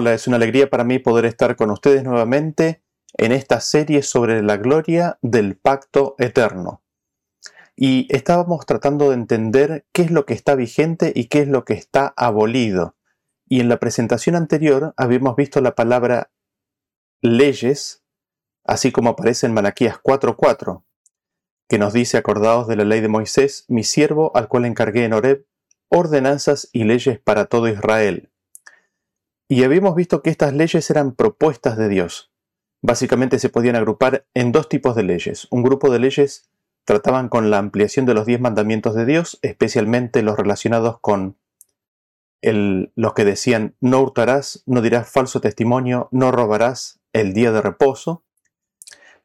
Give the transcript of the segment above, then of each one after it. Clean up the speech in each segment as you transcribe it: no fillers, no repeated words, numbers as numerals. Hola, es una alegría para mí poder estar con ustedes nuevamente en esta serie sobre la gloria del pacto eterno. Y estábamos tratando de entender qué es lo que está vigente y qué es lo que está abolido. Y en la presentación anterior habíamos visto la palabra leyes, así como aparece en Malaquías 4:4, que nos dice: acordaos de la ley de Moisés, mi siervo, al cual encargué en Horeb, ordenanzas y leyes para todo Israel. Y habíamos visto que estas leyes eran propuestas de Dios. Básicamente se podían agrupar en dos tipos de leyes. Un grupo de leyes trataban con la ampliación de los 10 mandamientos de Dios, especialmente los relacionados con los que decían: no hurtarás, no dirás falso testimonio, no robarás, el día de reposo.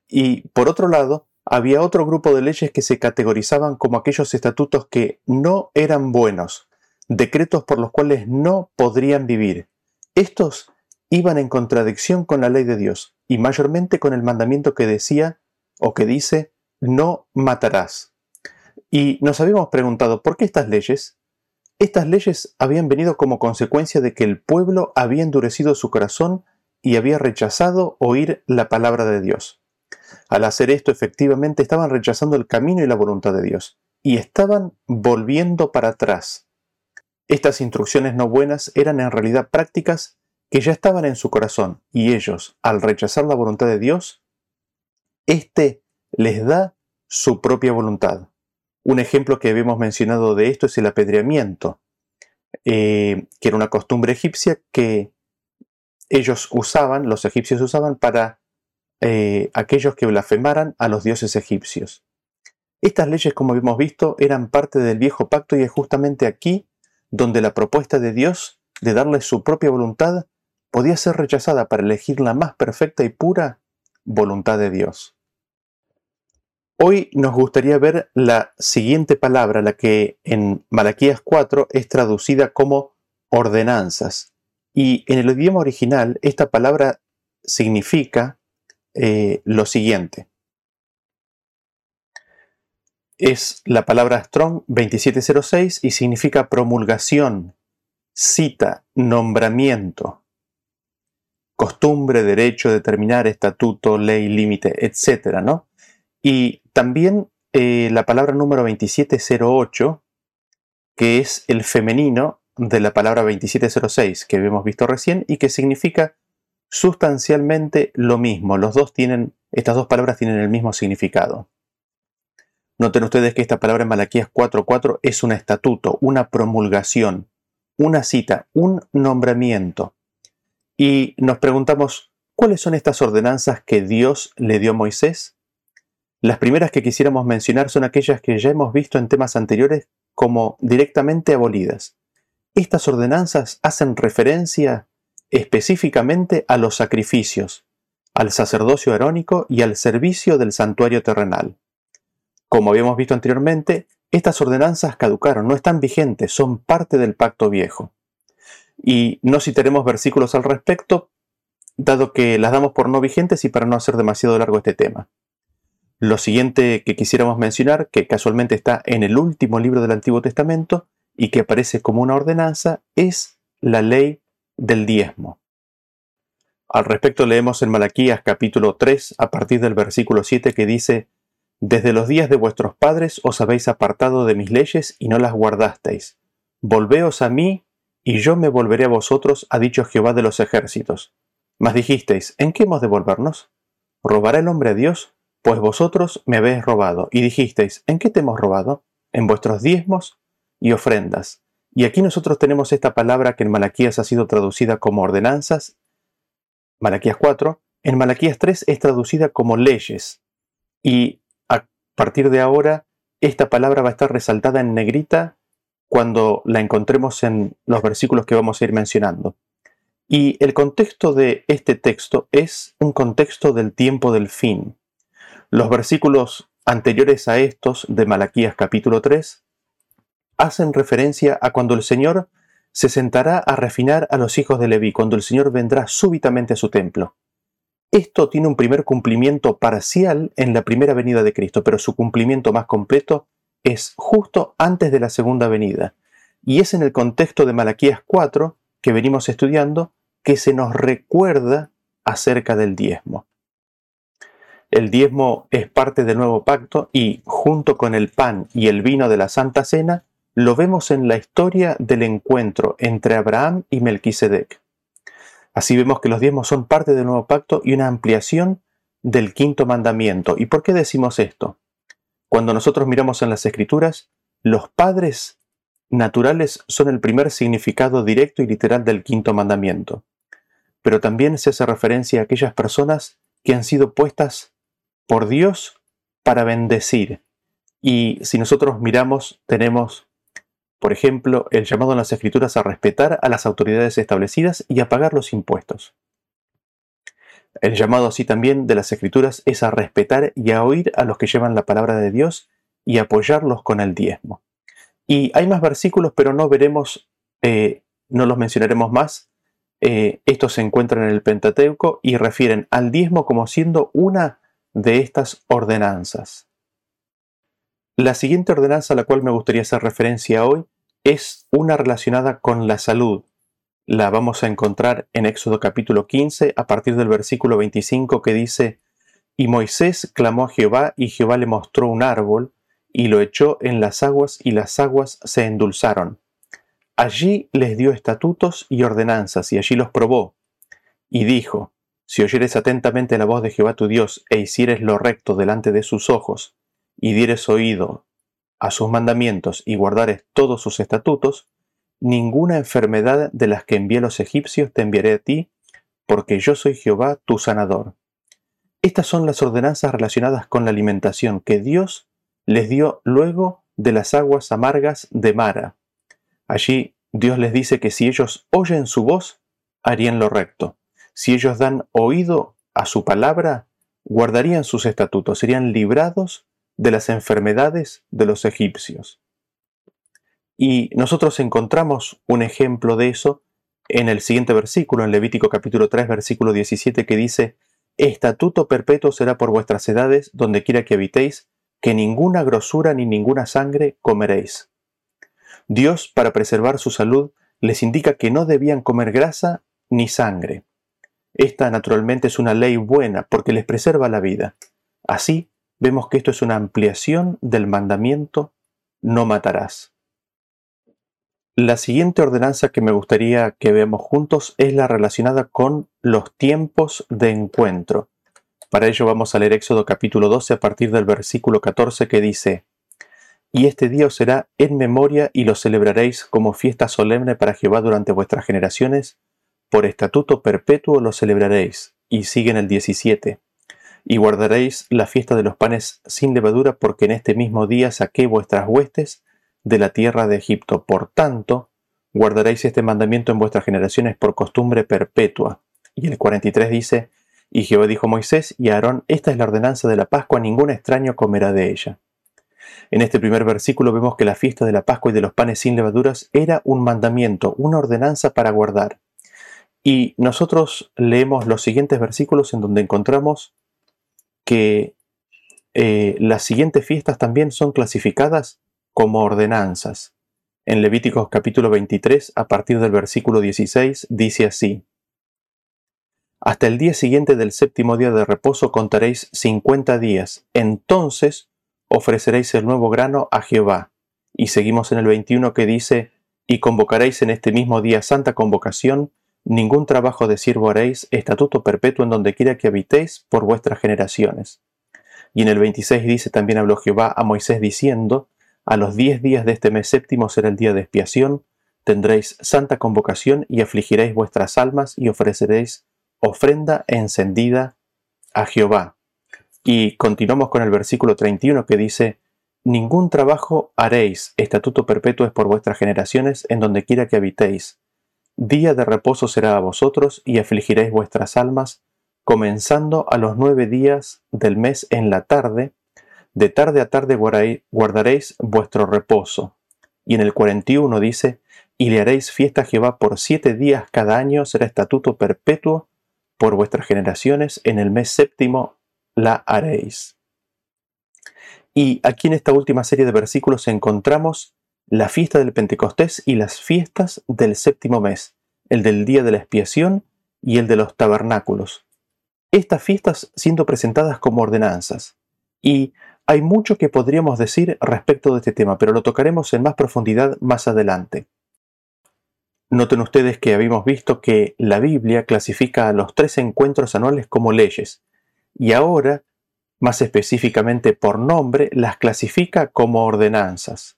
Y por otro lado, había otro grupo de leyes que se categorizaban como aquellos estatutos que no eran buenos, decretos por los cuales no podrían vivir. Estos iban en contradicción con la ley de Dios y mayormente con el mandamiento que decía o que dice: no matarás. Y nos habíamos preguntado, ¿por qué estas leyes? Estas leyes habían venido como consecuencia de que el pueblo había endurecido su corazón y había rechazado oír la palabra de Dios. Al hacer esto, efectivamente, estaban rechazando el camino y la voluntad de Dios y estaban volviendo para atrás. Estas instrucciones no buenas eran en realidad prácticas que ya estaban en su corazón, y ellos, al rechazar la voluntad de Dios, éste les da su propia voluntad. Un ejemplo que habíamos mencionado de esto es el apedreamiento, que era una costumbre egipcia que ellos usaban, los egipcios usaban para aquellos que blasfemaran a los dioses egipcios. Estas leyes, como habíamos visto, eran parte del viejo pacto y es justamente aquí donde la propuesta de Dios de darle su propia voluntad podía ser rechazada para elegir la más perfecta y pura voluntad de Dios. Hoy nos gustaría ver la siguiente palabra, la que en Malaquías 4 es traducida como ordenanzas. Y en el idioma original esta palabra significa lo siguiente. Es la palabra Strong 2706 y significa promulgación, cita, nombramiento, costumbre, derecho, determinar, estatuto, ley, límite, etc., ¿no? Y también la palabra número 2708, que es el femenino de la palabra 2706 que habíamos visto recién y que significa sustancialmente lo mismo. Estas dos palabras tienen el mismo significado. Noten ustedes que esta palabra en Malaquías 4:4 es un estatuto, una promulgación, una cita, un nombramiento. Y nos preguntamos, ¿cuáles son estas ordenanzas que Dios le dio a Moisés? Las primeras que quisiéramos mencionar son aquellas que ya hemos visto en temas anteriores como directamente abolidas. Estas ordenanzas hacen referencia específicamente a los sacrificios, al sacerdocio arónico y al servicio del santuario terrenal. Como habíamos visto anteriormente, estas ordenanzas caducaron, no están vigentes, son parte del pacto viejo. Y no citaremos versículos al respecto, dado que las damos por no vigentes y para no hacer demasiado largo este tema. Lo siguiente que quisiéramos mencionar, que casualmente está en el último libro del Antiguo Testamento y que aparece como una ordenanza, es la ley del diezmo. Al respecto leemos en Malaquías capítulo 3, a partir del versículo 7, que dice: desde los días de vuestros padres os habéis apartado de mis leyes y no las guardasteis. Volveos a mí, y yo me volveré a vosotros, ha dicho Jehová de los ejércitos. Mas dijisteis: ¿en qué hemos de volvernos? ¿Robará el hombre a Dios? Pues vosotros me habéis robado. Y dijisteis: ¿en qué te hemos robado? En vuestros diezmos y ofrendas. Y aquí nosotros tenemos esta palabra que en Malaquías ha sido traducida como ordenanzas, Malaquías 4. En Malaquías 3 es traducida como leyes. Y a partir de ahora, esta palabra va a estar resaltada en negrita cuando la encontremos en los versículos que vamos a ir mencionando. Y el contexto de este texto es un contexto del tiempo del fin. Los versículos anteriores a estos, de Malaquías capítulo 3, hacen referencia a cuando el Señor se sentará a refinar a los hijos de Leví, cuando el Señor vendrá súbitamente a su templo. Esto tiene un primer cumplimiento parcial en la primera venida de Cristo, pero su cumplimiento más completo es justo antes de la segunda venida. Y es en el contexto de Malaquías 4 que venimos estudiando que se nos recuerda acerca del diezmo. El diezmo es parte del nuevo pacto y, junto con el pan y el vino de la Santa Cena, lo vemos en la historia del encuentro entre Abraham y Melquisedec. Así vemos que los diezmos son parte del nuevo pacto y una ampliación del quinto mandamiento. ¿Y por qué decimos esto? Cuando nosotros miramos en las Escrituras, los padres naturales son el primer significado directo y literal del quinto mandamiento. Pero también se hace referencia a aquellas personas que han sido puestas por Dios para bendecir. Y si nosotros miramos, tenemos, por ejemplo, el llamado en las Escrituras a respetar a las autoridades establecidas y a pagar los impuestos. El llamado así también de las Escrituras es a respetar y a oír a los que llevan la palabra de Dios y apoyarlos con el diezmo. Y hay más versículos, pero no los mencionaremos más. Estos se encuentran en el Pentateuco y refieren al diezmo como siendo una de estas ordenanzas. La siguiente ordenanza a la cual me gustaría hacer referencia hoy es una relacionada con la salud. La vamos a encontrar en Éxodo capítulo 15 a partir del versículo 25 que dice: «Y Moisés clamó a Jehová y Jehová le mostró un árbol y lo echó en las aguas y las aguas se endulzaron. Allí les dio estatutos y ordenanzas, y allí los probó. Y dijo: Si oyeres atentamente la voz de Jehová tu Dios, e hicieres lo recto delante de sus ojos, y dieres oído a sus mandamientos, y guardares todos sus estatutos, ninguna enfermedad de las que envié a los egipcios te enviaré a ti, porque yo soy Jehová tu sanador». Estas son las ordenanzas relacionadas con la alimentación que Dios les dio luego de las aguas amargas de Mara. Allí Dios les dice que si ellos oyen su voz, harían lo recto. Si ellos dan oído a su palabra, guardarían sus estatutos, serían librados de las enfermedades de los egipcios. Y nosotros encontramos un ejemplo de eso en el siguiente versículo, en Levítico capítulo 3, versículo 17, que dice: «Estatuto perpetuo será por vuestras edades, donde quiera que habitéis, que ninguna grosura ni ninguna sangre comeréis». Dios, para preservar su salud, les indica que no debían comer grasa ni sangre. Esta naturalmente es una ley buena porque les preserva la vida. Así vemos que esto es una ampliación del mandamiento: no matarás. La siguiente ordenanza que me gustaría que veamos juntos es la relacionada con los tiempos de encuentro. Para ello vamos a leer Éxodo capítulo 12 a partir del versículo 14 que dice: «Y este día os será en memoria y lo celebraréis como fiesta solemne para Jehová durante vuestras generaciones. Por estatuto perpetuo lo celebraréis». Y sigue en el 17: «Y guardaréis la fiesta de los panes sin levadura, porque en este mismo día saqué vuestras huestes de la tierra de Egipto. Por tanto, guardaréis este mandamiento en vuestras generaciones por costumbre perpetua». Y el 43 dice: «Y Jehová dijo a Moisés y a Aarón: Esta es la ordenanza de la Pascua, ningún extraño comerá de ella». En este primer versículo vemos que la fiesta de la Pascua y de los panes sin levaduras era un mandamiento, una ordenanza para guardar. Y nosotros leemos los siguientes versículos en donde encontramos que las siguientes fiestas también son clasificadas como ordenanzas. En Levíticos capítulo 23, a partir del versículo 16, dice así: «Hasta el día siguiente del séptimo día de reposo contaréis 50 días, entonces ofreceréis el nuevo grano a Jehová». Y seguimos en el 21 que dice: «Y convocaréis en este mismo día santa convocación, ningún trabajo de siervo haréis, estatuto perpetuo en donde quiera que habitéis por vuestras generaciones». Y en el 26 dice: «También habló Jehová a Moisés diciendo: A los 10 días de este mes séptimo será el día de expiación, tendréis santa convocación y afligiréis vuestras almas y ofreceréis ofrenda encendida a Jehová». Y continuamos con el versículo 31 que dice: «Ningún trabajo haréis, estatuto perpetuo es por vuestras generaciones, en donde quiera que habitéis. Día de reposo será a vosotros, y afligiréis vuestras almas, comenzando a los 9 días del mes en la tarde, de tarde a tarde guardaréis vuestro reposo». Y en el 41 dice: «Y le haréis fiesta a Jehová por 7 días cada año, será estatuto perpetuo por vuestras generaciones, en el mes séptimo la haréis». Y aquí en esta última serie de versículos encontramos la fiesta del Pentecostés y las fiestas del séptimo mes, el del día de la expiación y el de los tabernáculos, estas fiestas siendo presentadas como ordenanzas. Y hay mucho que podríamos decir respecto de este tema, pero lo tocaremos en más profundidad más adelante. Noten ustedes que habíamos visto que la Biblia clasifica a los 3 encuentros anuales como leyes, y ahora, más específicamente por nombre, las clasifica como ordenanzas.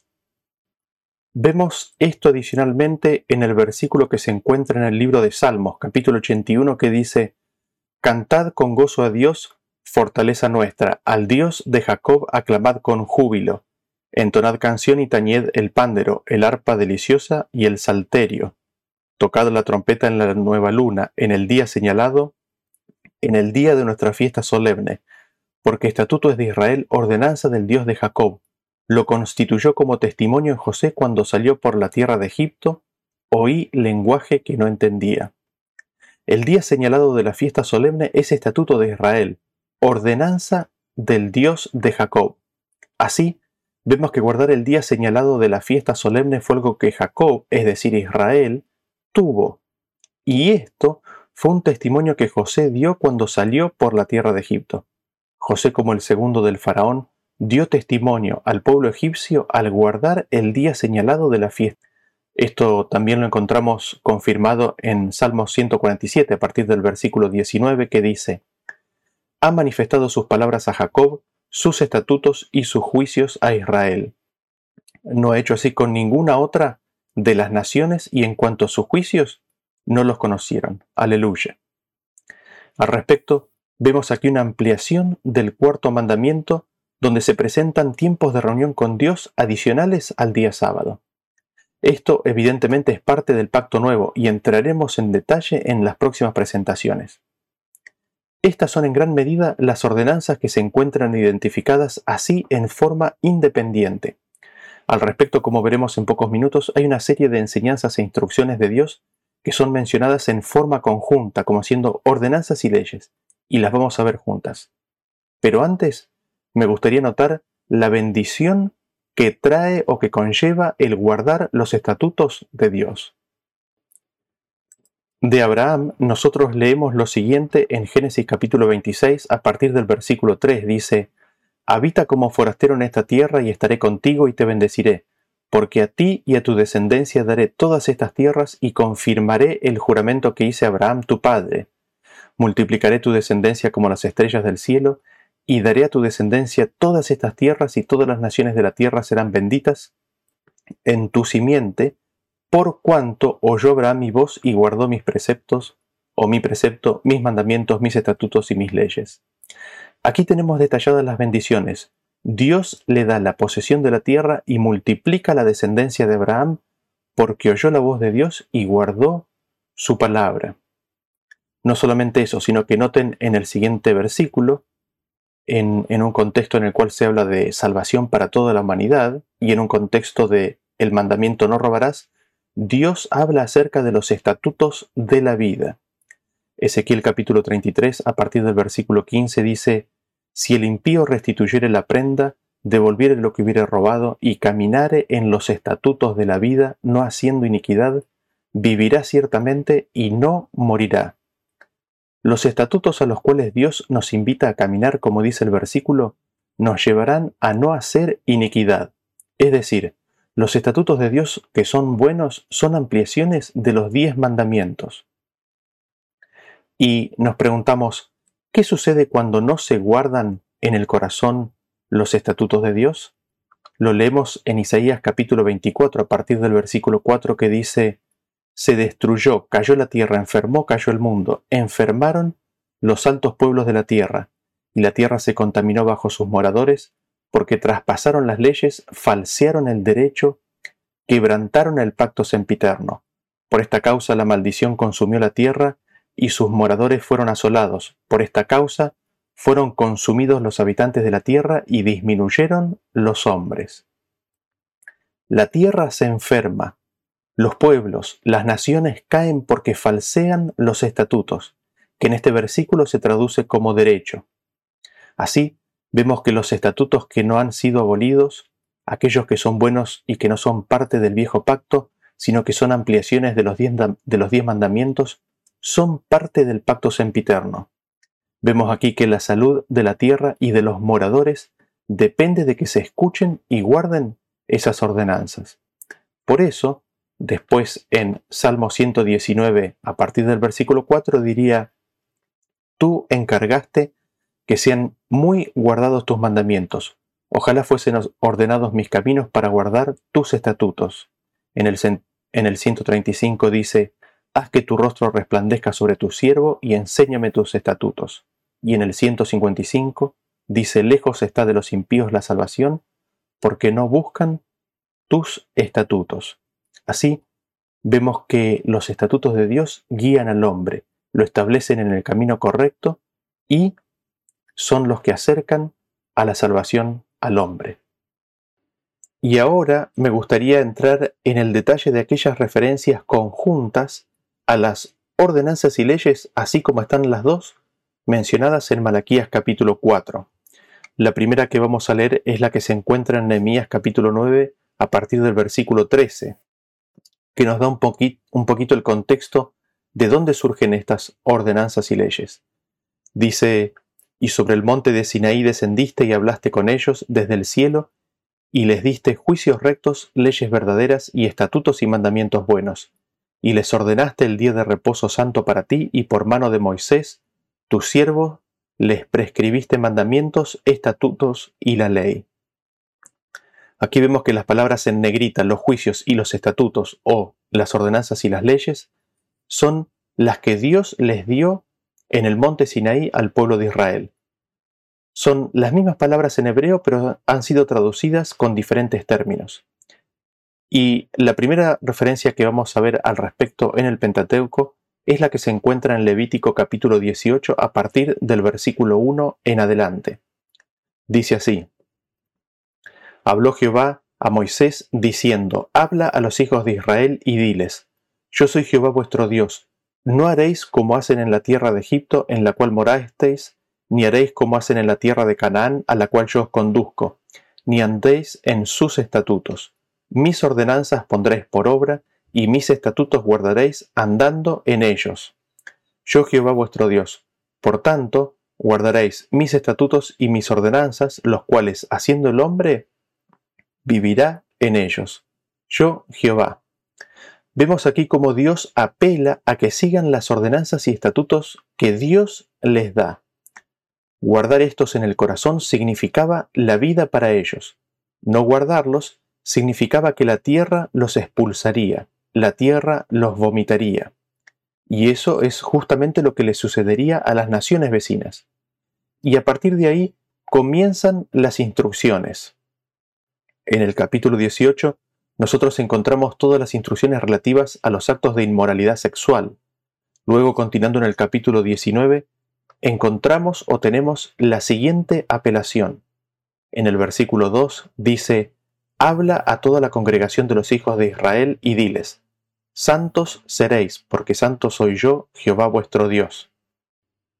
Vemos esto adicionalmente en el versículo que se encuentra en el libro de Salmos, capítulo 81, que dice: «Cantad con gozo a Dios, fortaleza nuestra, al Dios de Jacob aclamad con júbilo. Entonad canción y tañed el pandero, el arpa deliciosa y el salterio. Tocad la trompeta en la nueva luna, en el día señalado, en el día de nuestra fiesta solemne, porque estatuto es de Israel, ordenanza del Dios de Jacob. Lo constituyó como testimonio en José cuando salió por la tierra de Egipto, oí lenguaje que no entendía». El día señalado de la fiesta solemne es estatuto de Israel, ordenanza del Dios de Jacob. Así, vemos que guardar el día señalado de la fiesta solemne fue algo que Jacob, es decir Israel, tuvo. Y esto fue un testimonio que José dio cuando salió por la tierra de Egipto. José, como el segundo del faraón, dio testimonio al pueblo egipcio al guardar el día señalado de la fiesta. Esto también lo encontramos confirmado en Salmos 147 a partir del versículo 19, que dice: «Ha manifestado sus palabras a Jacob, sus estatutos y sus juicios a Israel. No he hecho así con ninguna otra de las naciones, y en cuanto a sus juicios, no los conocieron». Aleluya. Al respecto, vemos aquí una ampliación del cuarto mandamiento, donde se presentan tiempos de reunión con Dios adicionales al día sábado. Esto evidentemente es parte del Pacto Nuevo y entraremos en detalle en las próximas presentaciones. Estas son en gran medida las ordenanzas que se encuentran identificadas así en forma independiente. Al respecto, como veremos en pocos minutos, hay una serie de enseñanzas e instrucciones de Dios que son mencionadas en forma conjunta, como siendo ordenanzas y leyes, y las vamos a ver juntas. Pero antes, me gustaría notar la bendición que trae o que conlleva el guardar los estatutos de Dios. De Abraham nosotros leemos lo siguiente en Génesis capítulo 26 a partir del versículo 3, dice: «Habita como forastero en esta tierra y estaré contigo y te bendeciré, porque a ti y a tu descendencia daré todas estas tierras y confirmaré el juramento que hice a Abraham tu padre. Multiplicaré tu descendencia como las estrellas del cielo y daré a tu descendencia todas estas tierras y todas las naciones de la tierra serán benditas en tu simiente, por cuanto oyó Abraham mi voz y guardó mis preceptos, o mi precepto, mis mandamientos, mis estatutos y mis leyes». Aquí tenemos detalladas las bendiciones. Dios le da la posesión de la tierra y multiplica la descendencia de Abraham porque oyó la voz de Dios y guardó su palabra. No solamente eso, sino que noten en el siguiente versículo, en un contexto en el cual se habla de salvación para toda la humanidad y en un contexto de el mandamiento no robarás, Dios habla acerca de los estatutos de la vida. Ezequiel capítulo 33, a partir del versículo 15, dice: «Si el impío restituyere la prenda, devolviere lo que hubiere robado, y caminare en los estatutos de la vida, no haciendo iniquidad, vivirá ciertamente y no morirá». Los estatutos a los cuales Dios nos invita a caminar, como dice el versículo, nos llevarán a no hacer iniquidad. Es decir, los estatutos de Dios, que son buenos, son ampliaciones de los 10 mandamientos. Y nos preguntamos, ¿qué sucede cuando no se guardan en el corazón los estatutos de Dios? Lo leemos en Isaías capítulo 24, a partir del versículo 4, que dice: «Se destruyó, cayó la tierra, enfermó, cayó el mundo, enfermaron los altos pueblos de la tierra, y la tierra se contaminó bajo sus moradores, porque traspasaron las leyes, falsearon el derecho, quebrantaron el pacto sempiterno. Por esta causa la maldición consumió la tierra, y sus moradores fueron asolados. Por esta causa fueron consumidos los habitantes de la tierra, y disminuyeron los hombres». La tierra se enferma. Los pueblos, las naciones caen porque falsean los estatutos, que en este versículo se traduce como derecho. Así, vemos que los estatutos que no han sido abolidos, aquellos que son buenos y que no son parte del viejo pacto, sino que son ampliaciones de los 10 mandamientos, son parte del pacto sempiterno. Vemos aquí que la salud de la tierra y de los moradores depende de que se escuchen y guarden esas ordenanzas. Por eso, después en Salmo 119, a partir del versículo 4, diría: «Tú encargaste que sean muy guardados tus mandamientos. Ojalá fuesen ordenados mis caminos para guardar tus estatutos». En el 135 dice: «Haz que tu rostro resplandezca sobre tu siervo y enséñame tus estatutos». Y en el 155 dice: «Lejos está de los impíos la salvación, porque no buscan tus estatutos». Así vemos que los estatutos de Dios guían al hombre, lo establecen en el camino correcto y son los que acercan a la salvación al hombre. Y ahora me gustaría entrar en el detalle de aquellas referencias conjuntas a las ordenanzas y leyes, así como están las dos mencionadas en Malaquías capítulo 4. La primera que vamos a leer es la que se encuentra en Nehemías capítulo 9 a partir del versículo 13, que nos da un poquito el contexto de dónde surgen estas ordenanzas y leyes. Dice: «Y sobre el monte de Sinaí descendiste y hablaste con ellos desde el cielo, y les diste juicios rectos, leyes verdaderas y estatutos y mandamientos buenos. Y les ordenaste el día de reposo santo para ti, y por mano de Moisés, tu siervo, les prescribiste mandamientos, estatutos y la ley». Aquí vemos que las palabras en negrita, los juicios y los estatutos, o las ordenanzas y las leyes, son las que Dios les dio en el monte Sinaí al pueblo de Israel. Son las mismas palabras en hebreo, pero han sido traducidas con diferentes términos. Y la primera referencia que vamos a ver al respecto en el Pentateuco es la que se encuentra en Levítico capítulo 18 a partir del versículo 1 en adelante. Dice así: «Habló Jehová a Moisés diciendo: Habla a los hijos de Israel y diles: Yo soy Jehová vuestro Dios. No haréis como hacen en la tierra de Egipto, en la cual morasteis, ni haréis como hacen en la tierra de Canaán, a la cual yo os conduzco, ni andéis en sus estatutos. Mis ordenanzas pondréis por obra, y mis estatutos guardaréis andando en ellos. Yo Jehová vuestro Dios. Por tanto, guardaréis mis estatutos y mis ordenanzas, los cuales, haciendo el hombre, vivirá en ellos. Yo Jehová». Vemos aquí cómo Dios apela a que sigan las ordenanzas y estatutos que Dios les da. Guardar estos en el corazón significaba la vida para ellos. No guardarlos significaba que la tierra los expulsaría, la tierra los vomitaría. Y eso es justamente lo que le sucedería a las naciones vecinas. Y a partir de ahí comienzan las instrucciones. En el capítulo 18 nosotros encontramos todas las instrucciones relativas a los actos de inmoralidad sexual. Luego, continuando en el capítulo 19, encontramos o tenemos la siguiente apelación. En el versículo 2 dice: «Habla a toda la congregación de los hijos de Israel y diles: Santos seréis, porque santo soy yo, Jehová vuestro Dios.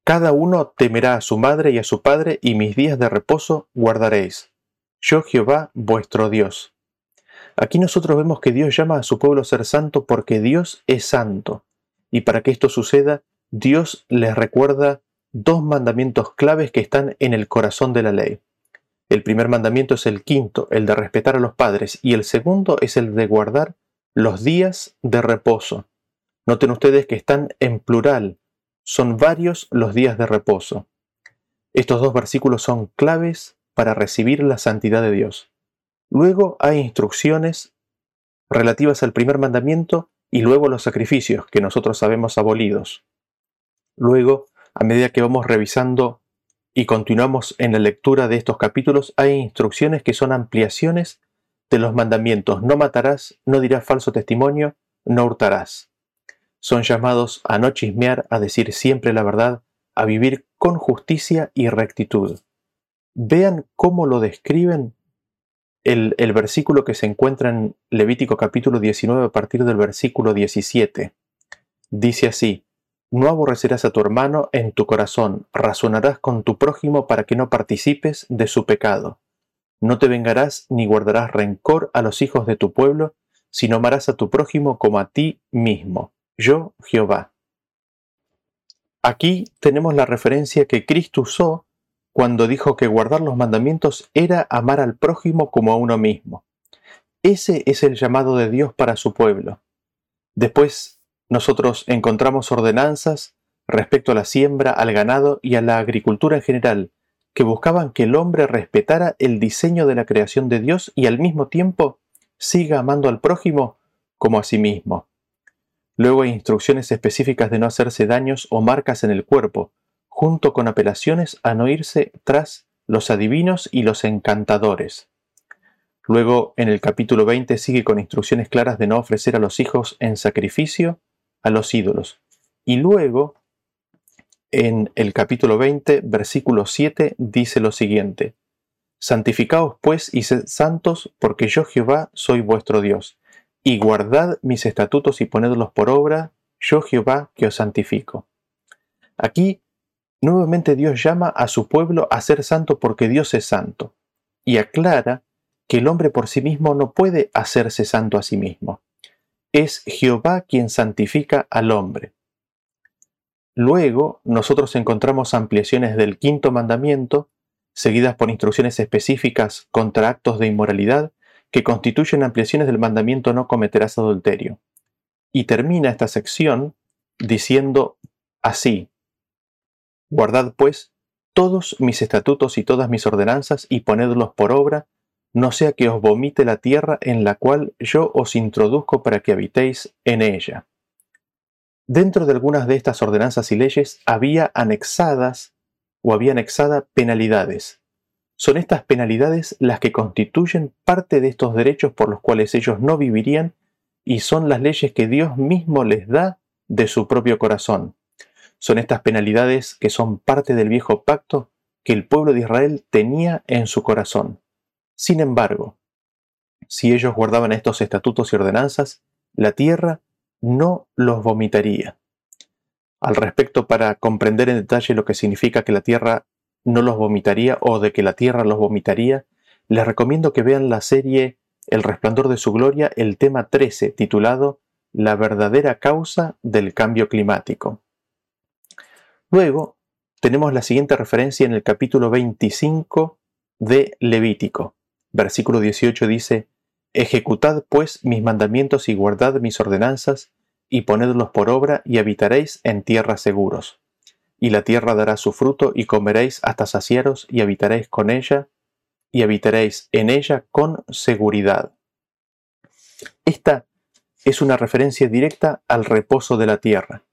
Cada uno temerá a su madre y a su padre, y mis días de reposo guardaréis. Yo Jehová vuestro Dios». Aquí nosotros vemos que Dios llama a su pueblo a ser santo porque Dios es santo. Y para que esto suceda, Dios les recuerda dos mandamientos claves que están en el corazón de la ley. El primer mandamiento es el quinto, el de respetar a los padres, y el segundo es el de guardar los días de reposo. Noten ustedes que están en plural, son varios los días de reposo. Estos dos versículos son claves para recibir la santidad de Dios. Luego hay instrucciones relativas al primer mandamiento y luego los sacrificios que nosotros sabemos abolidos. Luego, a medida que vamos revisando y continuamos en la lectura de estos capítulos, hay instrucciones que son ampliaciones de los mandamientos: no matarás, no dirás falso testimonio, no hurtarás. Son llamados a no chismear, a decir siempre la verdad, a vivir con justicia y rectitud. Vean cómo lo describen el versículo que se encuentra en Levítico capítulo 19 a partir del versículo 17. Dice así: «No aborrecerás a tu hermano en tu corazón, razonarás con tu prójimo para que no participes de su pecado. No te vengarás ni guardarás rencor a los hijos de tu pueblo, sino amarás a tu prójimo como a ti mismo. Yo, Jehová». Aquí tenemos la referencia que Cristo usó cuando dijo que guardar los mandamientos era amar al prójimo como a uno mismo. Ese es el llamado de Dios para su pueblo. Después nosotros encontramos ordenanzas respecto a la siembra, al ganado y a la agricultura en general, que buscaban que el hombre respetara el diseño de la creación de Dios y al mismo tiempo siga amando al prójimo como a sí mismo. Luego hay instrucciones específicas de no hacerse daños o marcas en el cuerpo, junto con apelaciones a no irse tras los adivinos y los encantadores. Luego, en el capítulo 20 sigue con instrucciones claras de no ofrecer a los hijos en sacrificio a los ídolos. Y luego, en el capítulo 20, versículo 7, dice lo siguiente: «Santificaos pues y sed santos, porque yo Jehová soy vuestro Dios. Y guardad mis estatutos y ponedlos por obra, yo Jehová que os santifico». Aquí, nuevamente Dios llama a su pueblo a ser santo porque Dios es santo, y aclara que el hombre por sí mismo no puede hacerse santo a sí mismo. Es Jehová quien santifica al hombre. Luego, nosotros encontramos ampliaciones del quinto mandamiento, seguidas por instrucciones específicas contra actos de inmoralidad, que constituyen ampliaciones del mandamiento no cometerás adulterio. Y termina esta sección diciendo así: «Guardad pues todos mis estatutos y todas mis ordenanzas y ponedlos por obra, no sea que os vomite la tierra en la cual yo os introduzco para que habitéis en ella». Dentro de algunas de estas ordenanzas y leyes había anexada penalidades. Son estas penalidades las que constituyen parte de estos derechos por los cuales ellos no vivirían, y son las leyes que Dios mismo les da de su propio corazón. Son estas penalidades que son parte del viejo pacto que el pueblo de Israel tenía en su corazón. Sin embargo, si ellos guardaban estos estatutos y ordenanzas, la tierra no los vomitaría. Al respecto, para comprender en detalle lo que significa que la tierra no los vomitaría o de que la tierra los vomitaría, les recomiendo que vean la serie El Resplandor de su Gloria, el tema 13, titulado La verdadera causa del cambio climático. Luego tenemos la siguiente referencia en el capítulo 25 de Levítico. Versículo 18 dice: «Ejecutad pues mis mandamientos y guardad mis ordenanzas, y ponedlos por obra, y habitaréis en tierra seguros. Y la tierra dará su fruto, y comeréis hasta saciaros, y habitaréis con ella, y habitaréis en ella con seguridad». Esta es una referencia directa al reposo de la tierra.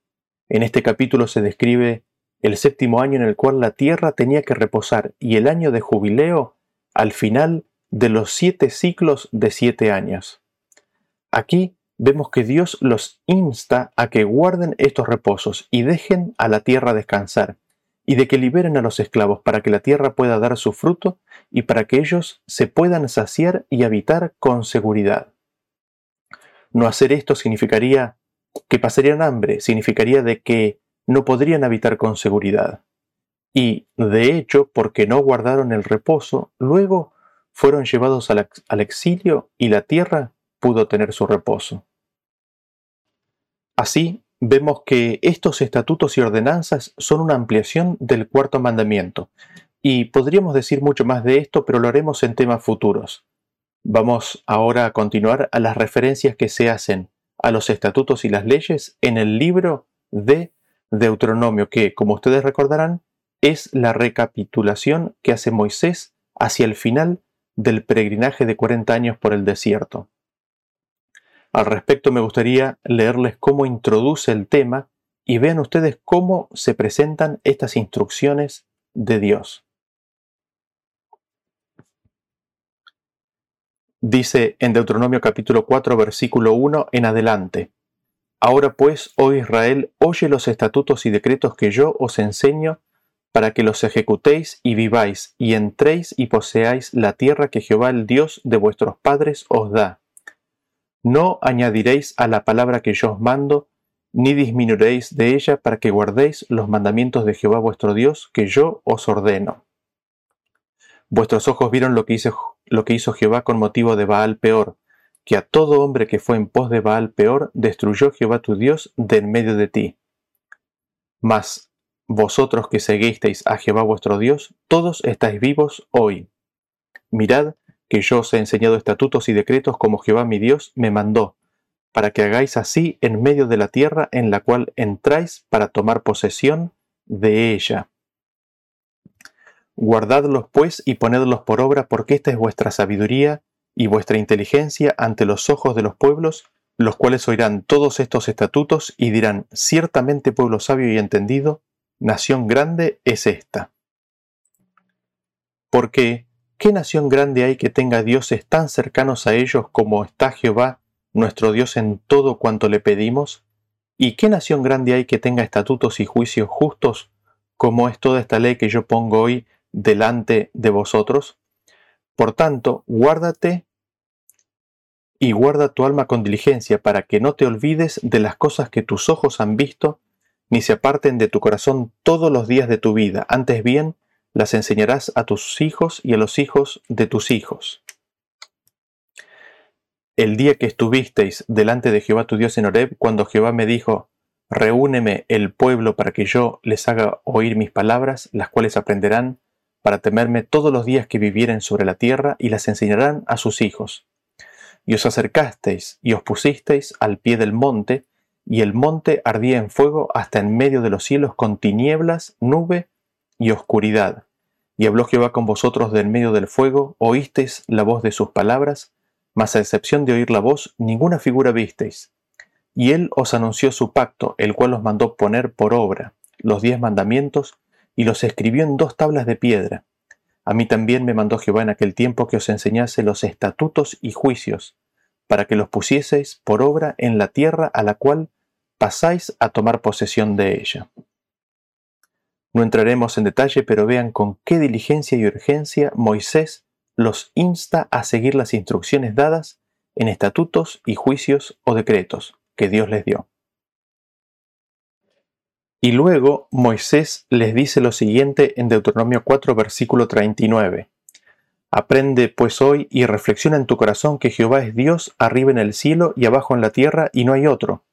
En este capítulo se describe el séptimo año en el cual la tierra tenía que reposar, y el año de jubileo al final de los 7 ciclos de 7 años. Aquí vemos que Dios los insta a que guarden estos reposos y dejen a la tierra descansar, y de que liberen a los esclavos para que la tierra pueda dar su fruto y para que ellos se puedan saciar y habitar con seguridad. No hacer esto significaría que pasarían hambre, significaría de que no podrían habitar con seguridad. Y, de hecho, porque no guardaron el reposo, luego fueron llevados al exilio y la tierra pudo tener su reposo. Así, vemos que estos estatutos y ordenanzas son una ampliación del cuarto mandamiento, y podríamos decir mucho más de esto, pero lo haremos en temas futuros. Vamos ahora a continuar a las referencias que se hacen a los estatutos y las leyes en el libro de Deuteronomio, que, como ustedes recordarán, es la recapitulación que hace Moisés hacia el final del peregrinaje de 40 años por el desierto. Al respecto, me gustaría leerles cómo introduce el tema y vean ustedes cómo se presentan estas instrucciones de Dios. Dice en Deuteronomio capítulo 4, versículo 1 en adelante: «Ahora pues, oh Israel, oye los estatutos y decretos que yo os enseño, para que los ejecutéis y viváis, y entréis y poseáis la tierra que Jehová el Dios de vuestros padres os da. No añadiréis a la palabra que yo os mando, ni disminuiréis de ella, para que guardéis los mandamientos de Jehová vuestro Dios, que yo os ordeno. Vuestros ojos vieron lo que hizo Jehová con motivo de Baal Peor, que a todo hombre que fue en pos de Baal Peor destruyó Jehová tu Dios de en medio de ti. Mas Vosotros que seguisteis a Jehová vuestro Dios, todos estáis vivos hoy. Mirad que yo os he enseñado estatutos y decretos como Jehová mi Dios me mandó, para que hagáis así en medio de la tierra en la cual entráis para tomar posesión de ella. Guardadlos pues y ponedlos por obra, porque esta es vuestra sabiduría y vuestra inteligencia ante los ojos de los pueblos, los cuales oirán todos estos estatutos y dirán: ciertamente pueblo sabio y entendido, nación grande es esta. Porque, ¿qué nación grande hay que tenga dioses tan cercanos a ellos como está Jehová, nuestro Dios, en todo cuanto le pedimos? ¿Y qué nación grande hay que tenga estatutos y juicios justos como es toda esta ley que yo pongo hoy delante de vosotros? Por tanto, guárdate y guarda tu alma con diligencia, para que no te olvides de las cosas que tus ojos han visto, ni se aparten de tu corazón todos los días de tu vida. Antes bien, las enseñarás a tus hijos y a los hijos de tus hijos. El día que estuvisteis delante de Jehová tu Dios en Horeb, cuando Jehová me dijo: reúneme el pueblo para que yo les haga oír mis palabras, las cuales aprenderán para temerme todos los días que vivieren sobre la tierra, y las enseñarán a sus hijos. Y os acercasteis y os pusisteis al pie del monte, y el monte ardía en fuego hasta en medio de los cielos, con tinieblas, nube y oscuridad. Y habló Jehová con vosotros del medio del fuego, oísteis la voz de sus palabras, mas a excepción de oír la voz, ninguna figura visteis. Y él os anunció su pacto, el cual os mandó poner por obra, los 10 mandamientos, y los escribió en 2 tablas de piedra. A mí también me mandó Jehová en aquel tiempo que os enseñase los estatutos y juicios, para que los pusieseis por obra en la tierra a la cual pasáis a tomar posesión de ella. No entraremos en detalle, pero vean con qué diligencia y urgencia Moisés los insta a seguir las instrucciones dadas en estatutos y juicios o decretos que Dios les dio. Y luego Moisés les dice lo siguiente en Deuteronomio 4, versículo 39. Aprende pues hoy y reflexiona en tu corazón que Jehová es Dios arriba en el cielo y abajo en la tierra, y no hay otro.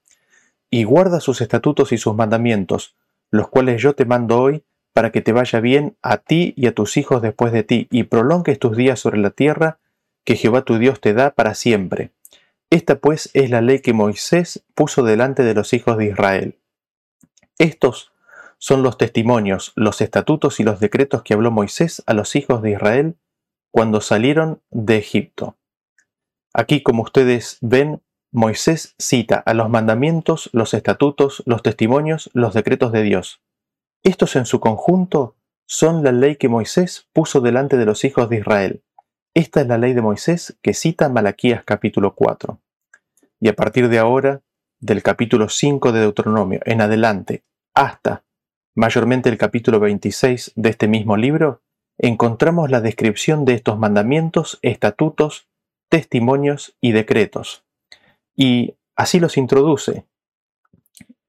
Y guarda sus estatutos y sus mandamientos, los cuales yo te mando hoy, para que te vaya bien a ti y a tus hijos después de ti, y prolongues tus días sobre la tierra que Jehová tu Dios te da para siempre. Esta pues es la ley que Moisés puso delante de los hijos de Israel. Estos son los testimonios, los estatutos y los decretos que habló Moisés a los hijos de Israel cuando salieron de Egipto. Aquí, como ustedes ven, Moisés cita a los mandamientos, los estatutos, los testimonios, los decretos de Dios. Estos en su conjunto son la ley que Moisés puso delante de los hijos de Israel. Esta es la ley de Moisés que cita Malaquías capítulo 4. Y a partir de ahora, del capítulo 5 de Deuteronomio en adelante, hasta mayormente el capítulo 26 de este mismo libro, encontramos la descripción de estos mandamientos, estatutos, testimonios y decretos. Y así los introduce.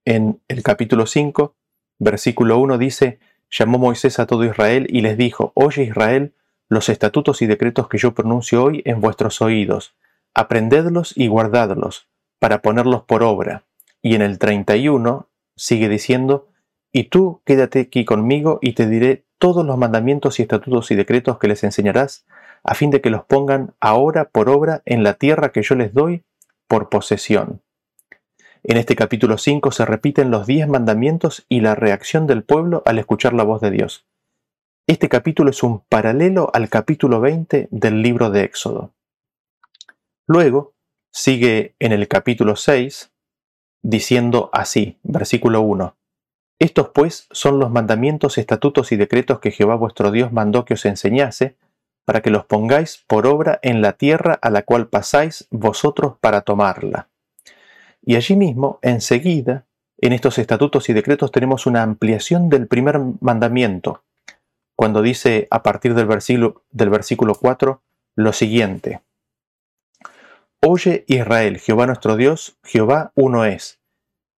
En el capítulo 5, versículo 1 dice: llamó Moisés a todo Israel y les dijo: oye Israel, los estatutos y decretos que yo pronuncio hoy en vuestros oídos, aprendedlos y guardadlos, para ponerlos por obra. Y en el 31 sigue diciendo: y tú quédate aquí conmigo y te diré todos los mandamientos y estatutos y decretos que les enseñarás, a fin de que los pongan ahora por obra en la tierra que yo les doy por posesión. En este capítulo 5 se repiten los 10 mandamientos y la reacción del pueblo al escuchar la voz de Dios. Este capítulo es un paralelo al capítulo 20 del libro de Éxodo. Luego sigue en el capítulo 6 diciendo así, versículo 1. Estos pues son los mandamientos, estatutos y decretos que Jehová vuestro Dios mandó que os enseñase, para que los pongáis por obra en la tierra a la cual pasáis vosotros para tomarla. Y allí mismo, enseguida, en estos estatutos y decretos tenemos una ampliación del primer mandamiento, cuando dice a partir del versículo 4 lo siguiente: oye Israel, Jehová nuestro Dios, Jehová uno es,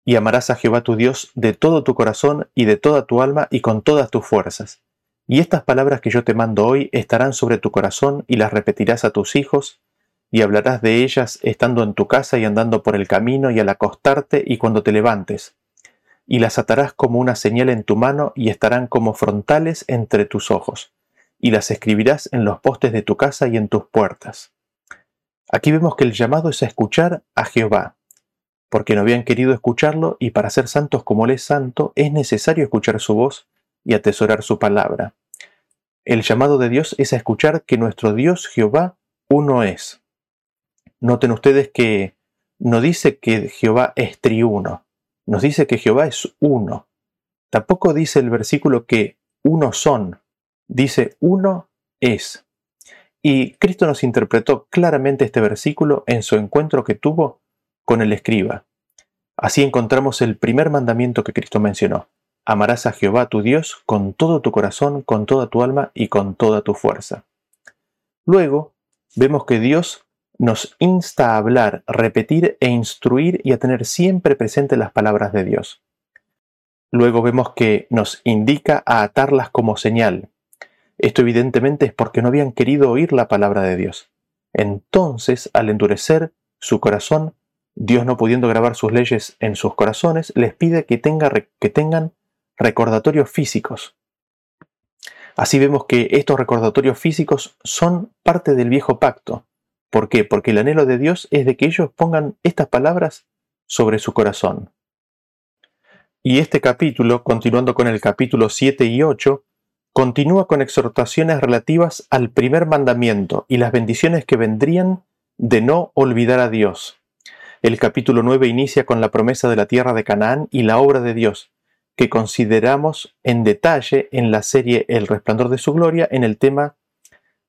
y amarás a Jehová tu Dios de todo tu corazón y de toda tu alma y con todas tus fuerzas. Y estas palabras que yo te mando hoy estarán sobre tu corazón y las repetirás a tus hijos, y hablarás de ellas estando en tu casa y andando por el camino y al acostarte y cuando te levantes, y las atarás como una señal en tu mano y estarán como frontales entre tus ojos, y las escribirás en los postes de tu casa y en tus puertas. Aquí vemos que el llamado es a escuchar a Jehová, porque no habían querido escucharlo y para ser santos como Él es santo es necesario escuchar su voz y atesorar su palabra. El llamado de Dios es a escuchar que nuestro Dios Jehová uno es. Noten ustedes que no dice que Jehová es triuno, nos dice que Jehová es uno. Tampoco dice el versículo que uno son, dice uno es. Y Cristo nos interpretó claramente este versículo en su encuentro que tuvo con el escriba. Así encontramos el primer mandamiento que Cristo mencionó. Amarás a Jehová tu Dios con todo tu corazón, con toda tu alma y con toda tu fuerza. Luego, vemos que Dios nos insta a hablar, repetir e instruir y a tener siempre presente las palabras de Dios. Luego vemos que nos indica a atarlas como señal. Esto evidentemente es porque no habían querido oír la palabra de Dios. Entonces, al endurecer su corazón, Dios no pudiendo grabar sus leyes en sus corazones, les pide que tengan recordatorios físicos. Así vemos que estos recordatorios físicos son parte del viejo pacto. ¿Por qué? Porque el anhelo de Dios es de que ellos pongan estas palabras sobre su corazón. Y este capítulo, continuando con el capítulo 7 y 8, continúa con exhortaciones relativas al primer mandamiento y las bendiciones que vendrían de no olvidar a Dios. El capítulo 9 inicia con la promesa de la tierra de Canaán y la obra de Dios, que consideramos en detalle en la serie El resplandor de su gloria en el tema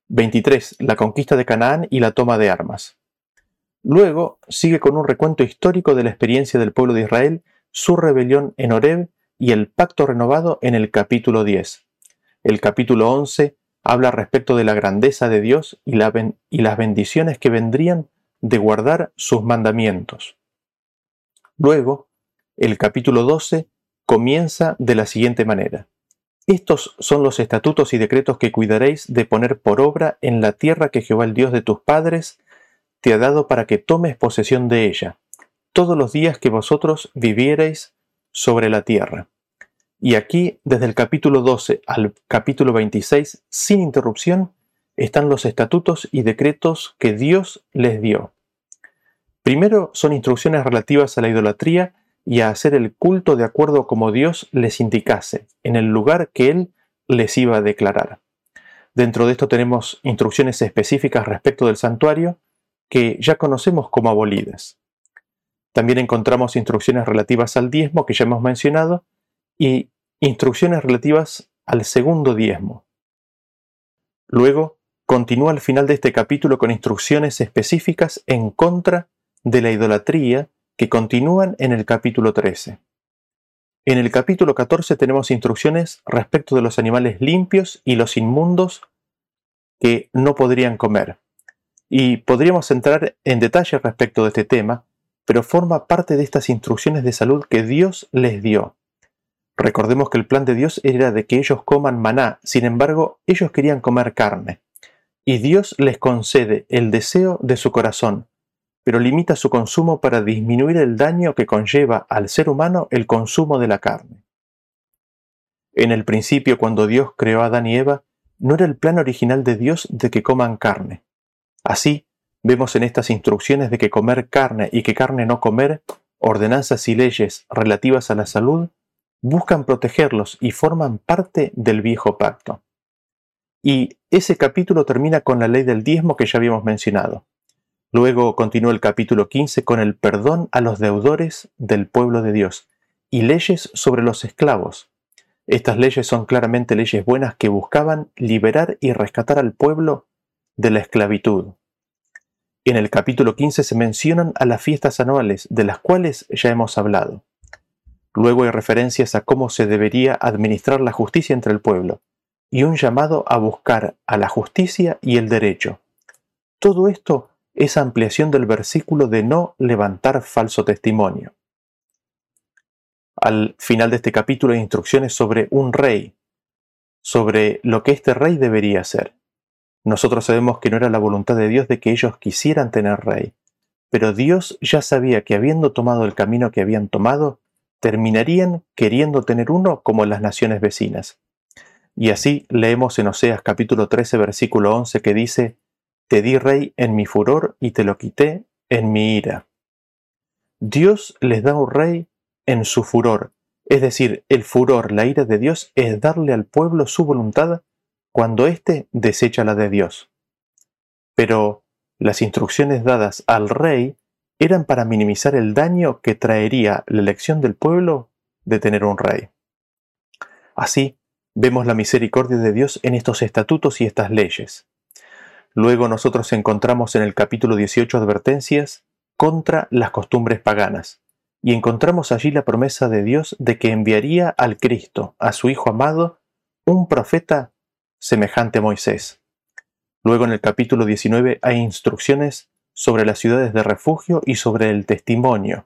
23, la conquista de Canaán y la toma de armas. Luego sigue con un recuento histórico de la experiencia del pueblo de Israel, su rebelión en Horeb y el pacto renovado en el capítulo 10. El capítulo 11 habla respecto de la grandeza de Dios y las bendiciones que vendrían de guardar sus mandamientos. Luego, el capítulo 12 comienza de la siguiente manera. Estos son los estatutos y decretos que cuidaréis de poner por obra en la tierra que Jehová el Dios de tus padres te ha dado para que tomes posesión de ella, todos los días que vosotros viviereis sobre la tierra. Y aquí, desde el capítulo 12 al capítulo 26, sin interrupción, están los estatutos y decretos que Dios les dio. Primero son instrucciones relativas a la idolatría y a hacer el culto de acuerdo como Dios les indicase, en el lugar que Él les iba a declarar. Dentro de esto tenemos instrucciones específicas respecto del santuario, que ya conocemos como abolidas. También encontramos instrucciones relativas al diezmo, que ya hemos mencionado, y instrucciones relativas al segundo diezmo. Luego, continúa al final de este capítulo con instrucciones específicas en contra de la idolatría, que continúan en el capítulo 13. En el capítulo 14 tenemos instrucciones respecto de los animales limpios y los inmundos que no podrían comer. Y podríamos entrar en detalle respecto de este tema, pero forma parte de estas instrucciones de salud que Dios les dio. Recordemos que el plan de Dios era de que ellos coman maná, sin embargo, ellos querían comer carne. Y Dios les concede el deseo de su corazón, pero limita su consumo para disminuir el daño que conlleva al ser humano el consumo de la carne. En el principio, cuando Dios creó a Adán y Eva, no era el plan original de Dios de que coman carne. Así, vemos en estas instrucciones de que comer carne y que carne no comer, ordenanzas y leyes relativas a la salud, buscan protegerlos y forman parte del viejo pacto. Y ese capítulo termina con la ley del diezmo que ya habíamos mencionado. Luego continúa el capítulo 15 con el perdón a los deudores del pueblo de Dios y leyes sobre los esclavos. Estas leyes son claramente leyes buenas que buscaban liberar y rescatar al pueblo de la esclavitud. En el capítulo 15 se mencionan a las fiestas anuales, de las cuales ya hemos hablado. Luego hay referencias a cómo se debería administrar la justicia entre el pueblo y un llamado a buscar a la justicia y el derecho. Todo esto es ampliación del versículo de no levantar falso testimonio. Al final de este capítulo hay instrucciones sobre un rey, sobre lo que este rey debería hacer. Nosotros sabemos que no era la voluntad de Dios de que ellos quisieran tener rey, pero Dios ya sabía que habiendo tomado el camino que habían tomado, terminarían queriendo tener uno como las naciones vecinas. Y así leemos en Oseas capítulo 13, versículo 11, que dice: «Te di rey en mi furor y te lo quité en mi ira». Dios les da un rey en su furor. Es decir, el furor, la ira de Dios, es darle al pueblo su voluntad cuando éste desecha la de Dios. Pero las instrucciones dadas al rey eran para minimizar el daño que traería la elección del pueblo de tener un rey. Así, vemos la misericordia de Dios en estos estatutos y estas leyes. Luego nosotros encontramos en el capítulo 18 advertencias contra las costumbres paganas. Y encontramos allí la promesa de Dios de que enviaría al Cristo, a su Hijo amado, un profeta semejante a Moisés. Luego en el capítulo 19 hay instrucciones sobre las ciudades de refugio y sobre el testimonio,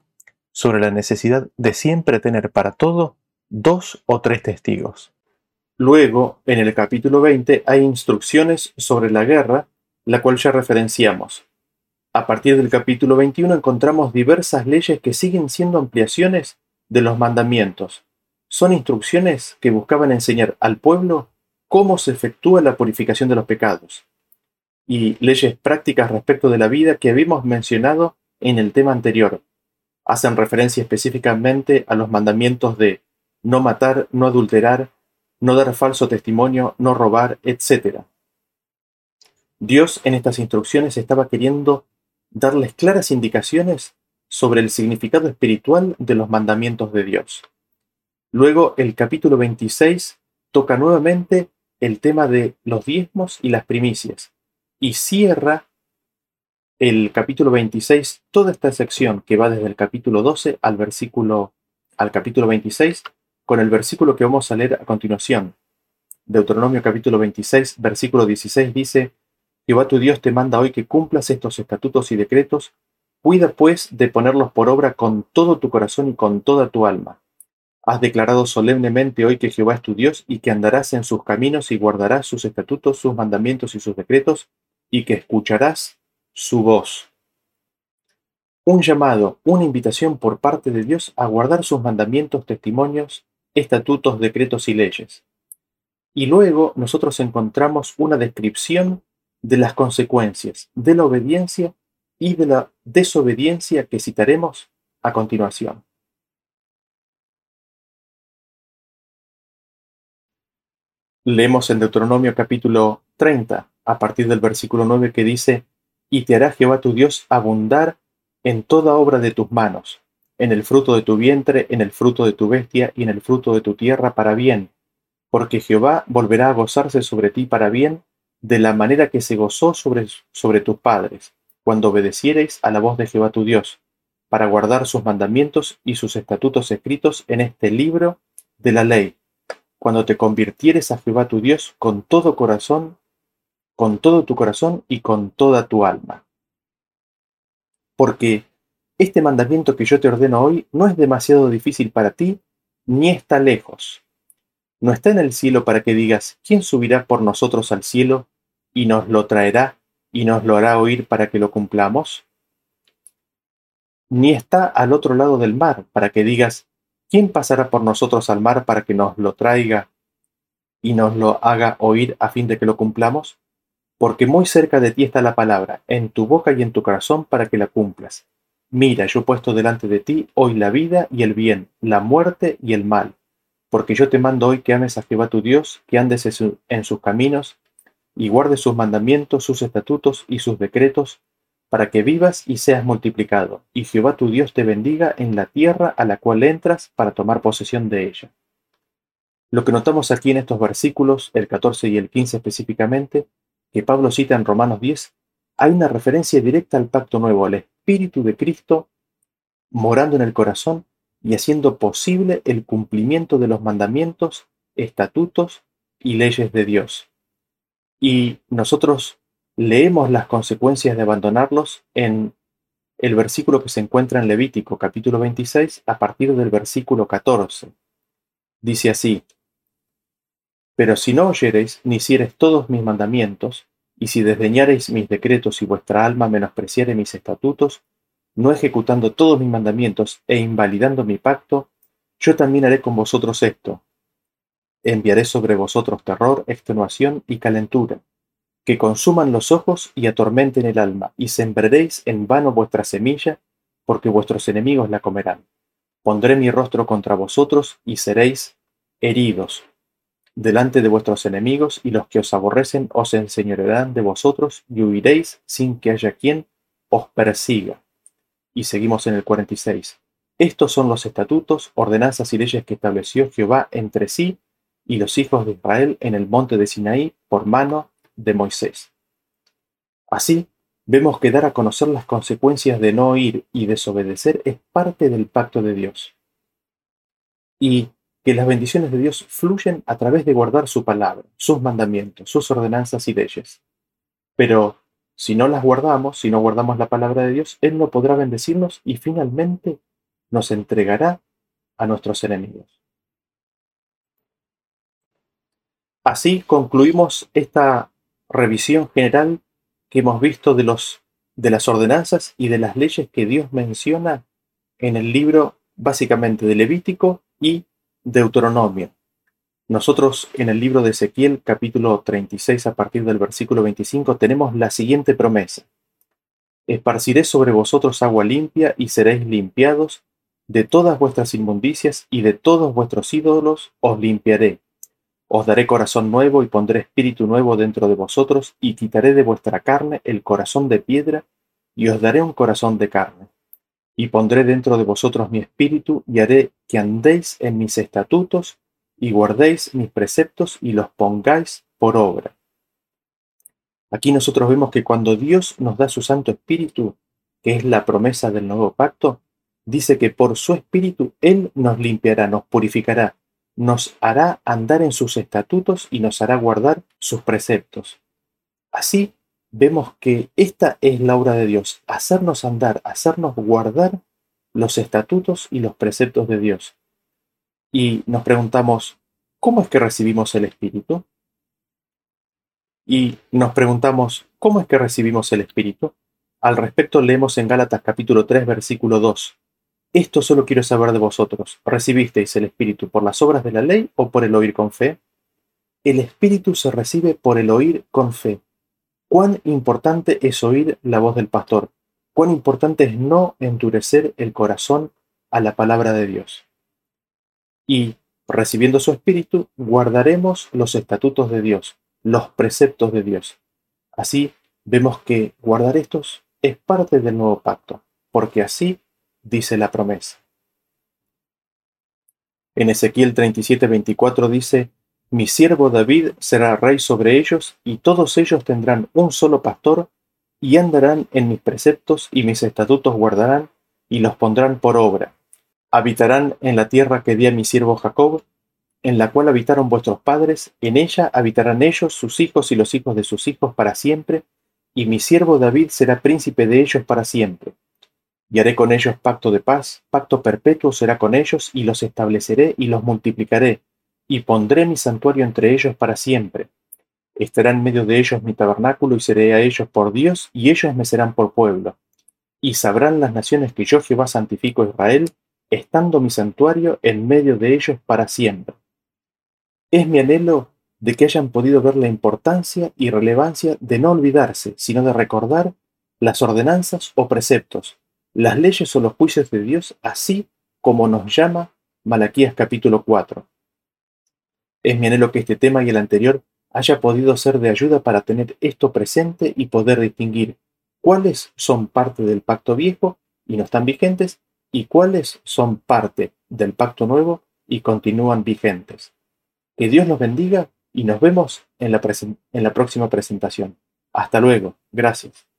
sobre la necesidad de siempre tener para todo 2 o 3 testigos. Luego en el capítulo 20 hay instrucciones sobre la guerra, la cual ya referenciamos. A partir del capítulo 21 encontramos diversas leyes que siguen siendo ampliaciones de los mandamientos. Son instrucciones que buscaban enseñar al pueblo cómo se efectúa la purificación de los pecados. Y leyes prácticas respecto de la vida que habíamos mencionado en el tema anterior. Hacen referencia específicamente a los mandamientos de no matar, no adulterar, no dar falso testimonio, no robar, etc. Dios en estas instrucciones estaba queriendo darles claras indicaciones sobre el significado espiritual de los mandamientos de Dios. Luego el capítulo 26 toca nuevamente el tema de los diezmos y las primicias y cierra el capítulo 26 toda esta sección que va desde el capítulo 12 al capítulo 26 con el versículo que vamos a leer a continuación. Deuteronomio capítulo 26, versículo 16 dice: Jehová tu Dios te manda hoy que cumplas estos estatutos y decretos, cuida pues de ponerlos por obra con todo tu corazón y con toda tu alma. Has declarado solemnemente hoy que Jehová es tu Dios y que andarás en sus caminos y guardarás sus estatutos, sus mandamientos y sus decretos, y que escucharás su voz. Un llamado, una invitación por parte de Dios a guardar sus mandamientos, testimonios, estatutos, decretos y leyes. Y luego nosotros encontramos una descripción de las consecuencias de la obediencia y de la desobediencia que citaremos a continuación. Leemos en Deuteronomio capítulo 30, a partir del versículo 9, que dice: Y te hará Jehová tu Dios abundar en toda obra de tus manos, en el fruto de tu vientre, en el fruto de tu bestia y en el fruto de tu tierra para bien, porque Jehová volverá a gozarse sobre ti para bien, de la manera que se gozó sobre tus padres, cuando obedeciereis a la voz de Jehová tu Dios, para guardar sus mandamientos y sus estatutos escritos en este libro de la ley, cuando te convirtieres a Jehová tu Dios con todo corazón, con todo tu corazón y con toda tu alma. Porque este mandamiento que yo te ordeno hoy no es demasiado difícil para ti, ni está lejos. No está en el cielo para que digas: ¿Quién subirá por nosotros al cielo y nos lo traerá y nos lo hará oír para que lo cumplamos? Ni está al otro lado del mar para que digas: ¿Quién pasará por nosotros al mar para que nos lo traiga y nos lo haga oír a fin de que lo cumplamos? Porque muy cerca de ti está la palabra, en tu boca y en tu corazón para que la cumplas. Mira, yo he puesto delante de ti hoy la vida y el bien, la muerte y el mal. Porque yo te mando hoy que ames a Jehová tu Dios, que andes en sus caminos y guardes sus mandamientos, sus estatutos y sus decretos, para que vivas y seas multiplicado, y Jehová tu Dios te bendiga en la tierra a la cual entras para tomar posesión de ella. Lo que notamos aquí en estos versículos, el 14 y el 15 específicamente, que Pablo cita en Romanos 10, hay una referencia directa al pacto nuevo, al Espíritu de Cristo morando en el corazón, y haciendo posible el cumplimiento de los mandamientos, estatutos y leyes de Dios. Y nosotros leemos las consecuencias de abandonarlos en el versículo que se encuentra en Levítico, capítulo 26, a partir del versículo 14. Dice así: Pero si no oyereis ni hiciereis todos mis mandamientos, y si desdeñareis mis decretos y vuestra alma menospreciare mis estatutos, no ejecutando todos mis mandamientos e invalidando mi pacto, Yo también haré con vosotros esto. Enviaré sobre vosotros terror, extenuación y calentura, que consuman los ojos y atormenten el alma, y sembraréis en vano vuestra semilla, porque vuestros enemigos la comerán. Pondré mi rostro contra vosotros y seréis heridos delante de vuestros enemigos, y los que os aborrecen os enseñorearán de vosotros y huiréis sin que haya quien os persiga. Y seguimos en el 46. Estos son los estatutos, ordenanzas y leyes que estableció Jehová entre sí y los hijos de Israel en el monte de Sinaí por mano de Moisés. Así, vemos que dar a conocer las consecuencias de no oír y desobedecer es parte del pacto de Dios. Y que las bendiciones de Dios fluyen a través de guardar su palabra, sus mandamientos, sus ordenanzas y leyes. Pero si no las guardamos, si no guardamos la palabra de Dios, Él no podrá bendecirnos y finalmente nos entregará a nuestros enemigos. Así concluimos esta revisión general que hemos visto de las ordenanzas y de las leyes que Dios menciona en el libro básicamente de Levítico y Deuteronomio. Nosotros en el libro de Ezequiel, capítulo 36, a partir del versículo 25, tenemos la siguiente promesa. Esparciré sobre vosotros agua limpia y seréis limpiados de todas vuestras inmundicias y de todos vuestros ídolos os limpiaré. Os daré corazón nuevo y pondré espíritu nuevo dentro de vosotros y quitaré de vuestra carne el corazón de piedra y os daré un corazón de carne. Y pondré dentro de vosotros mi espíritu y haré que andéis en mis estatutos y guardéis mis preceptos y los pongáis por obra. Aquí nosotros vemos que cuando Dios nos da su Santo Espíritu, que es la promesa del nuevo pacto, dice que por su Espíritu Él nos limpiará, nos purificará, nos hará andar en sus estatutos y nos hará guardar sus preceptos. Así vemos que esta es la obra de Dios, hacernos andar, hacernos guardar los estatutos y los preceptos de Dios. Y nos preguntamos, ¿cómo es que recibimos el Espíritu? Al respecto leemos en Gálatas capítulo 3, versículo 2. Esto solo quiero saber de vosotros. ¿Recibisteis el Espíritu por las obras de la ley o por el oír con fe? El Espíritu se recibe por el oír con fe. Cuán importante es oír la voz del pastor. Cuán importante es no endurecer el corazón a la palabra de Dios. Y recibiendo su Espíritu, guardaremos los estatutos de Dios, los preceptos de Dios. Así vemos que guardar estos es parte del nuevo pacto, porque así dice la promesa. En Ezequiel 37:24 dice: Mi siervo David será rey sobre ellos, y todos ellos tendrán un solo pastor, y andarán en mis preceptos, y mis estatutos guardarán, y los pondrán por obra. Habitarán en la tierra que di a mi siervo Jacob, en la cual habitaron vuestros padres, en ella habitarán ellos, sus hijos y los hijos de sus hijos para siempre, y mi siervo David será príncipe de ellos para siempre. Y haré con ellos pacto de paz, pacto perpetuo será con ellos, y los estableceré y los multiplicaré, y pondré mi santuario entre ellos para siempre. Estará en medio de ellos mi tabernáculo, y seré a ellos por Dios, y ellos me serán por pueblo. Y sabrán las naciones que yo Jehová santifico a Israel, estando mi santuario en medio de ellos para siempre. Es mi anhelo de que hayan podido ver la importancia y relevancia de no olvidarse, sino de recordar las ordenanzas o preceptos, las leyes o los juicios de Dios, así como nos llama Malaquías capítulo 4. Es mi anhelo que este tema y el anterior haya podido ser de ayuda para tener esto presente y poder distinguir cuáles son parte del pacto viejo y no están vigentes, y cuáles son parte del pacto nuevo y continúan vigentes. Que Dios los bendiga y nos vemos en la próxima presentación. Hasta luego. Gracias.